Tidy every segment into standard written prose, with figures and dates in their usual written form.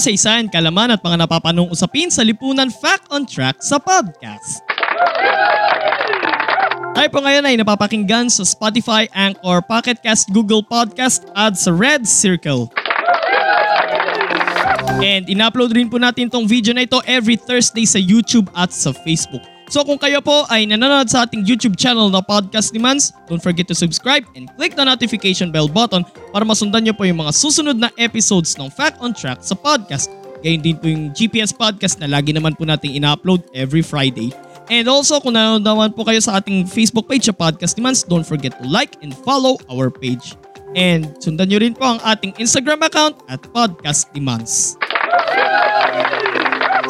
Kasaysayan, kalaman at mga napapanong usapin sa lipunan Fact on Track sa podcast. Tayo po ngayon ay napapakinggan sa Spotify, Anchor, Pocketcast, Google Podcast at sa Red Circle. And in-upload rin po natin tong video na ito every Thursday sa YouTube at sa Facebook. So kung kayo po ay nanonood sa ating YouTube channel na Podcast ni Manz, don't forget to subscribe and click the notification bell button para masundan nyo po yung mga susunod na episodes ng Fact on Track sa podcast. Gayun din po yung GPS Podcast na lagi naman po nating ina-upload every Friday. And also kung nanonood naman po kayo sa ating Facebook page sa Podcast ni Manz, don't forget to like and follow our page. And sundan nyo rin po ang ating Instagram account at Podcast ni Manz.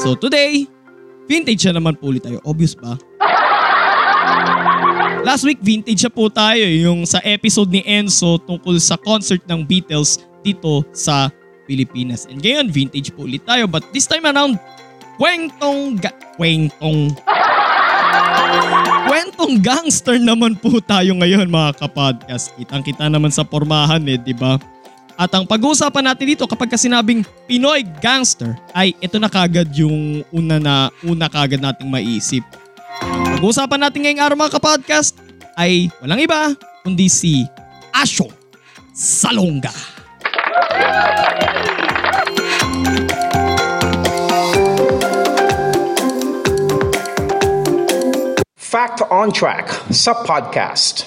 So today, vintage na naman po ulit tayo. Obvious ba? Last week, vintage na po tayo yung sa episode ni Enzo tungkol sa concert ng Beatles dito sa Pilipinas. And ngayon, vintage po ulit tayo. But this time around, kwentong gangster naman po tayo ngayon mga kapodcast. Kitang-kita naman sa pormahan diba? At ang pag-uusapan natin dito kapag sinabing Pinoy gangster ay ito na kagad yung una kagad nating maiisip. Pag-uusapan natin ngayong araw mga kapodcast ay walang iba kundi si Asyo Salonga. Fact on Track sa podcast.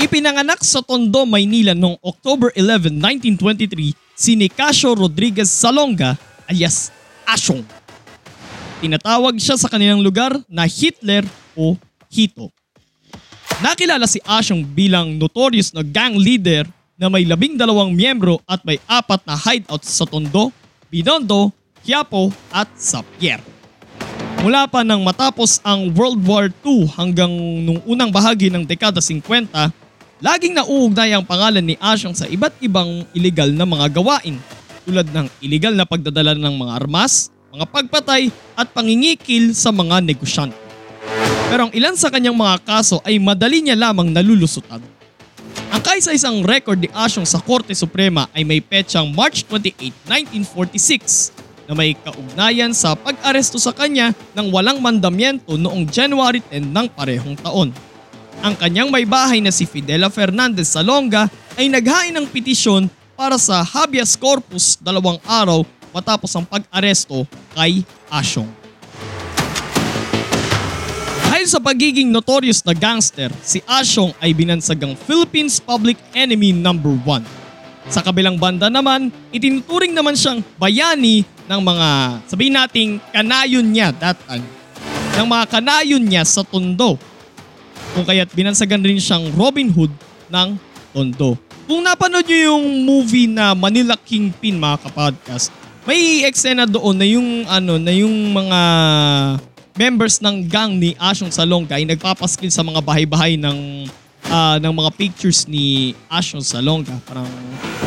Ipinanganak sa Tondo, Maynila noong October 11, 1923 si Nicasio Rodriguez Salonga alias Asyong. Tinatawag siya sa kanilang lugar na Hitler o Hito. Nakilala si Asyong bilang notorious na gang leader na may 12 miyembro at may 4 na hideouts sa Tondo, Binondo, Quiapo at sa Pier. Mula pa nang matapos ang World War II hanggang nung unang bahagi ng dekada 50, laging nauugnay ang pangalan ni Asyong sa iba't ibang iligal na mga gawain tulad ng iligal na pagdadala ng mga armas, mga pagpatay at pangingikil sa mga negosyante. Pero ang ilan sa kanyang mga kaso ay madali niya lamang nalulusutan. Ang kaisa-isang record ni Asyong sa Korte Suprema ay may petsang March 28, 1946 na may kaugnayan sa pag-aresto sa kanya ng walang mandamiento noong January 10 ng parehong taon. Ang kanyang may bahay na si Fidela Fernandez Salonga ay naghain ng petisyon para sa habeas corpus 2 araw matapos ang pag-aresto kay Asyong. Dahil sa pagiging notorious na gangster, si Asyong ay binansagang Philippines Public Enemy Number 1. Sa kabilang banda naman, itinuturing naman siyang bayani ng mga sabihin nating kanayon niya that time. Ng mga kanayon niya sa Tondo. Kung kaya't binansagan rin siyang Robin Hood ng Tondo. Kung napanood nyo yung movie na Manila Kingpin mga kapodcast, may eksena doon na yung mga members ng gang ni Asyong Salonga ay nagpapaskil sa mga bahay-bahay ng mga pictures ni Asyong Salonga. Parang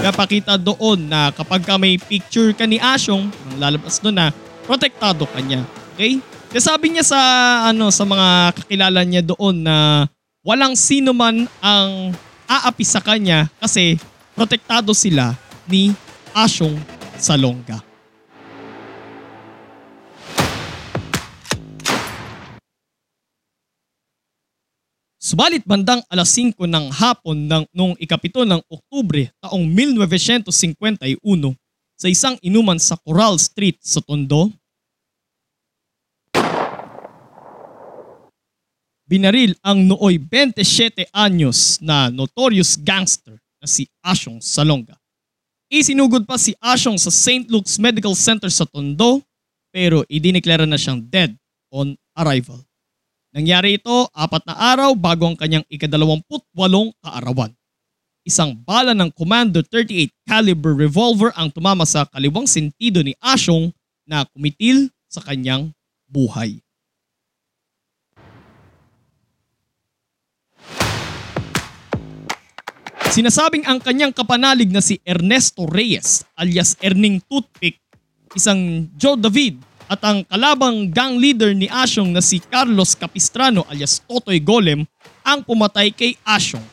napakita doon na kapag ka may picture ka ni Asyong, lalabas doon na protektado ka niya. Okay? Sabi niya sa mga kakilala niya doon na walang sino man ang aapi sa kanya kasi protektado sila ni Asyong Salonga. Subalit bandang 5:00 ng hapon noong 7 ng Oktubre taong 1951 sa isang inuman sa Coral Street sa Tondo, binaril ang nooy 27 anyos na notorious gangster na si Asyong Salonga. Isinugod pa si Asyong sa St. Luke's Medical Center sa Tondo pero idineklara na siyang dead on arrival. Nangyari ito 4 na araw bago ang kanyang 28 kaarawan. Isang bala ng Commando 38 caliber revolver ang tumama sa kaliwang sentido ni Asyong na kumitil sa kanyang buhay. Sinasabing ang kanyang kapanalig na si Ernesto Reyes alias Erning Toothpick, isang Joe David at ang kalabang gang leader ni Asyong na si Carlos Capistrano alias Totoy Golem ang pumatay kay Asyong.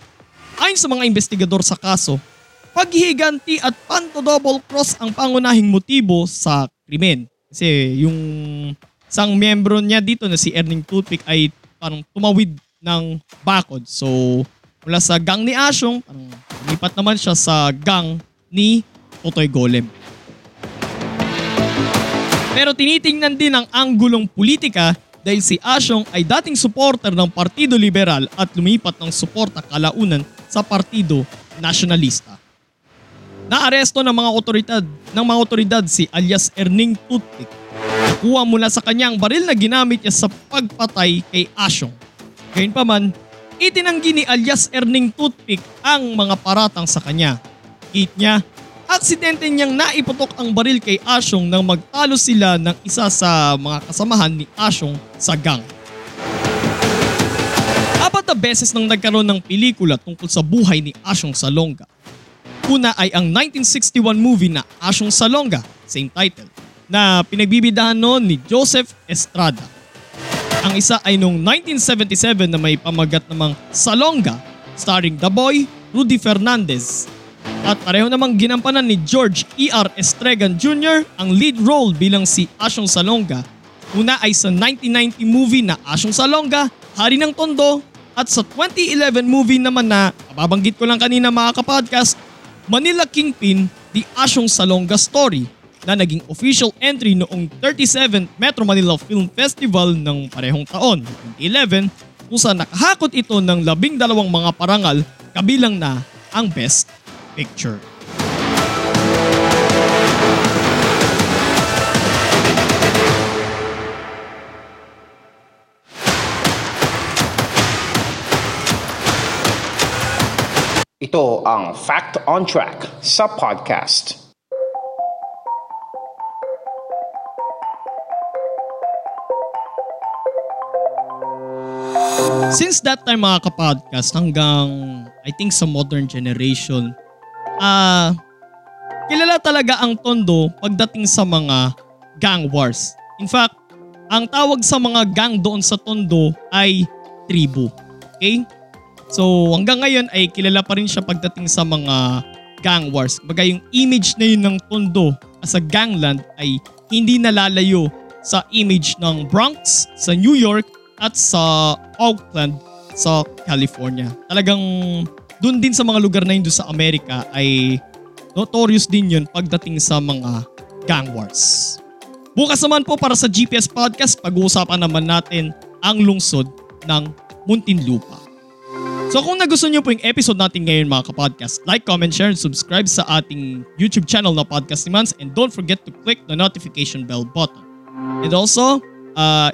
Ayon sa mga investigador sa kaso, paghihiganti at panto-double cross ang pangunahing motibo sa krimen. Kasi yung isang miyembro niya dito na si Erning Toothpick ay parang tumawid ng bakod. So mula sa gang ni Asyong, parang lipat naman siya sa gang ni Totoy Golem. Pero tinitingnan din ang anggulong politika dahil si Asyong ay dating supporter ng Partido Liberal at lumipat ng suporta kalaunan sa Partido Nasyonalista. Naaresto ng mga otoridad si alias Erning Toothpick. Kuha mula sa kanyang baril na ginamit niya sa pagpatay kay Asyong. Gayunpaman, itinanggi ni alias Erning Toothpick ang mga paratang sa kanya. Kit niya, aksidente niyang naiputok ang baril kay Asyong nang magtalo sila ng isa sa mga kasamahan ni Asyong sa gang. 4 na beses nang nagkaroon ng pelikula tungkol sa buhay ni Asyong Salonga. Una ay ang 1961 movie na Asyong Salonga, same title, na pinagbibidahan noon ni Joseph Estrada. Ang isa ay noong 1977 na may pamagat namang Salonga, starring The Boy, Rudy Fernandez. At pareho namang ginampanan ni George E.R. Estregan Jr. ang lead role bilang si Asyong Salonga. Una ay sa 1990 movie na Asyong Salonga, Hari ng Tondo, at sa 2011 movie naman na, nababanggit ko lang kanina mga kapodcast, Manila Kingpin, The Asyong Salonga Story, na naging official entry noong 37th Metro Manila Film Festival ng parehong taon, 2011, kung saan nakahakot ito ng 12 mga parangal kabilang na ang Best Picture. Ito ang Fact on Track sa podcast. Since that time mga kapodcast hanggang I think sa modern generation, kilala talaga ang Tondo pagdating sa mga gang wars. In fact, ang tawag sa mga gang doon sa Tondo ay tribu. Okay? So hanggang ngayon ay kilala pa rin siya pagdating sa mga gang wars. Kumbaga yung image na yun ng Tondo as a gangland ay hindi nalalayo sa image ng Bronx, sa New York at sa Oakland, sa California. Talagang doon din sa mga lugar na yun sa Amerika ay notorious din yun pagdating sa mga gang wars. Bukas naman po para sa GPS Podcast, pag-uusapan naman natin ang lungsod ng Muntinlupa. So kung nagustuhan niyo po yung episode natin ngayon mga kapodcast, like, comment, share, and subscribe sa ating YouTube channel na Podcast ni Manz, and don't forget to click the notification bell button. And also,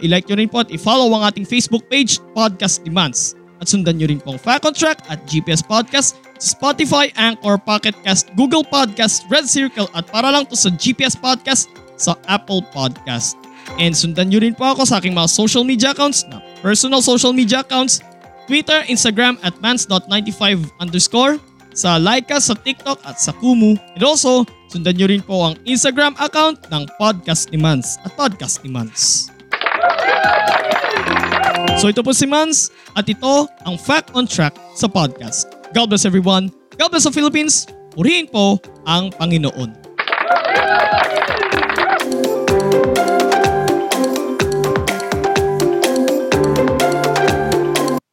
i-like nyo rin po at i-follow ang ating Facebook page, Podcast ni Manz. At sundan nyo rin po ang Fact on Track at GPS Podcast sa Spotify, Anchor, Pocketcast, Google Podcast, Red Circle at para lang to sa GPS Podcast sa Apple Podcast. And sundan nyo rin po ako sa aking mga social media accounts na personal social media accounts, Twitter, Instagram at mans.95_, sa Laika, sa TikTok at sa Kumu. And also, sundan nyo rin po ang Instagram account ng Podcast ni Manz at Podcast ni Manz. So ito po si Manz at ito ang Fact on Track sa podcast. God bless everyone. God bless the Philippines. Purihin po ang Panginoon.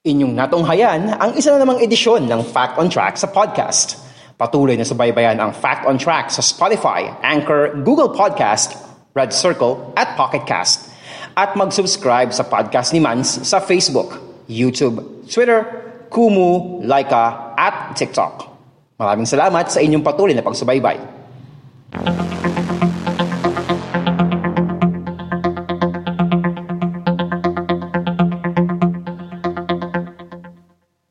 Inyong natunghayan ang isa na namang edisyon ng Fact on Track sa podcast. Patuloy na subaybayan ang Fact on Track sa Spotify, Anchor, Google Podcast, Red Circle at Pocketcast. At mag-subscribe sa Podcast ni Manz sa Facebook, YouTube, Twitter, Kumu, Laika at TikTok. Maraming salamat sa inyong patuloy na pagsubaybay.